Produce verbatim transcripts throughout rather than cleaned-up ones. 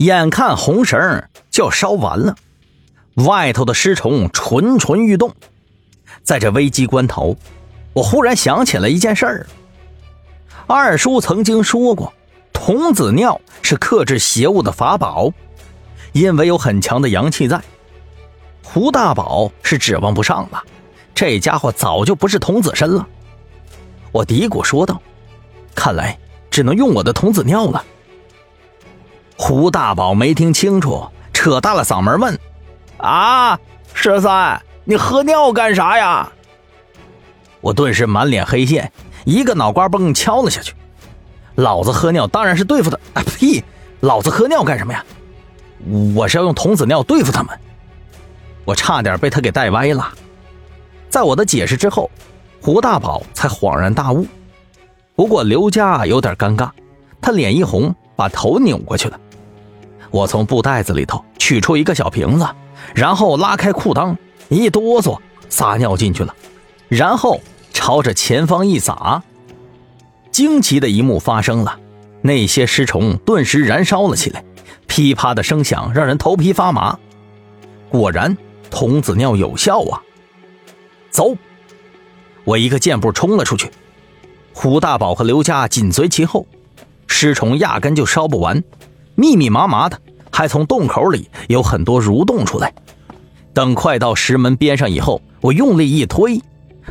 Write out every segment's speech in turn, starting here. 眼看红绳就要烧完了，外头的尸虫蠢蠢欲动。在这危机关头，我忽然想起了一件事儿。二叔曾经说过，童子尿是克制邪物的法宝，因为有很强的阳气在。胡大宝是指望不上了，这家伙早就不是童子身了。我嘀咕说道，看来只能用我的童子尿了。胡大宝没听清楚，扯大了嗓门问，啊，十三，你喝尿干啥呀？我顿时满脸黑线，一个脑瓜蹦敲了下去。老子喝尿当然是对付他，啊屁，老子喝尿干什么呀？我是要用童子尿对付他们。我差点被他给带歪了。在我的解释之后，胡大宝才恍然大悟。不过刘家有点尴尬，他脸一红，把头扭过去了。我从布袋子里头取出一个小瓶子，然后拉开裤裆，一哆嗦撒尿进去了，然后朝着前方一撒。惊奇的一幕发生了，那些尸虫顿时燃烧了起来，噼啪的声响让人头皮发麻。果然童子尿有效啊。走，我一个箭步冲了出去，胡大宝和刘家紧随其后。尸虫压根就烧不完，密密麻麻的，还从洞口里有很多蠕动出来。等快到石门边上以后，我用力一推，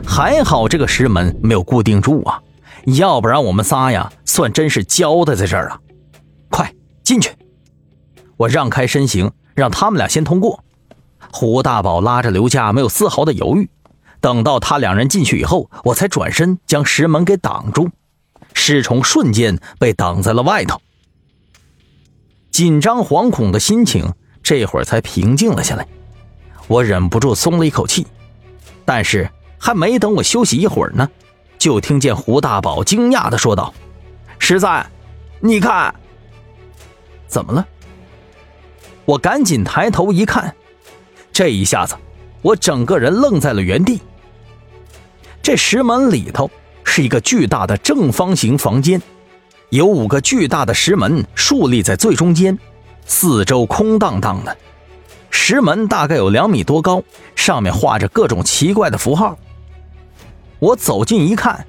还好这个石门没有固定住啊，要不然我们仨呀算真是交代在这儿了。快进去！我让开身形，让他们俩先通过。胡大宝拉着刘家没有丝毫的犹豫，等到他两人进去以后，我才转身将石门给挡住，尸虫瞬间被挡在了外头。紧张惶恐的心情这会儿才平静了下来，我忍不住松了一口气。但是还没等我休息一会儿呢，就听见胡大宝惊讶地说道，十三，你看。怎么了？我赶紧抬头一看，这一下子我整个人愣在了原地。这石门里头是一个巨大的正方形房间，有五个巨大的石门竖立在最中间，四周空荡荡的。石门大概有两米多高，上面画着各种奇怪的符号。我走近一看，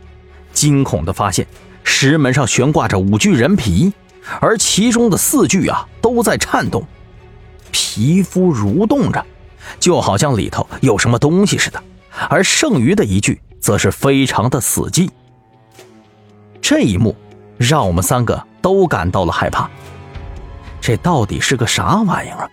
惊恐地发现石门上悬挂着五具人皮，而其中的四具啊都在颤动，皮肤蠕动着，就好像里头有什么东西似的，而剩余的一具则是非常的死寂。这一幕让我们三个都感到了害怕，这到底是个啥玩意儿啊？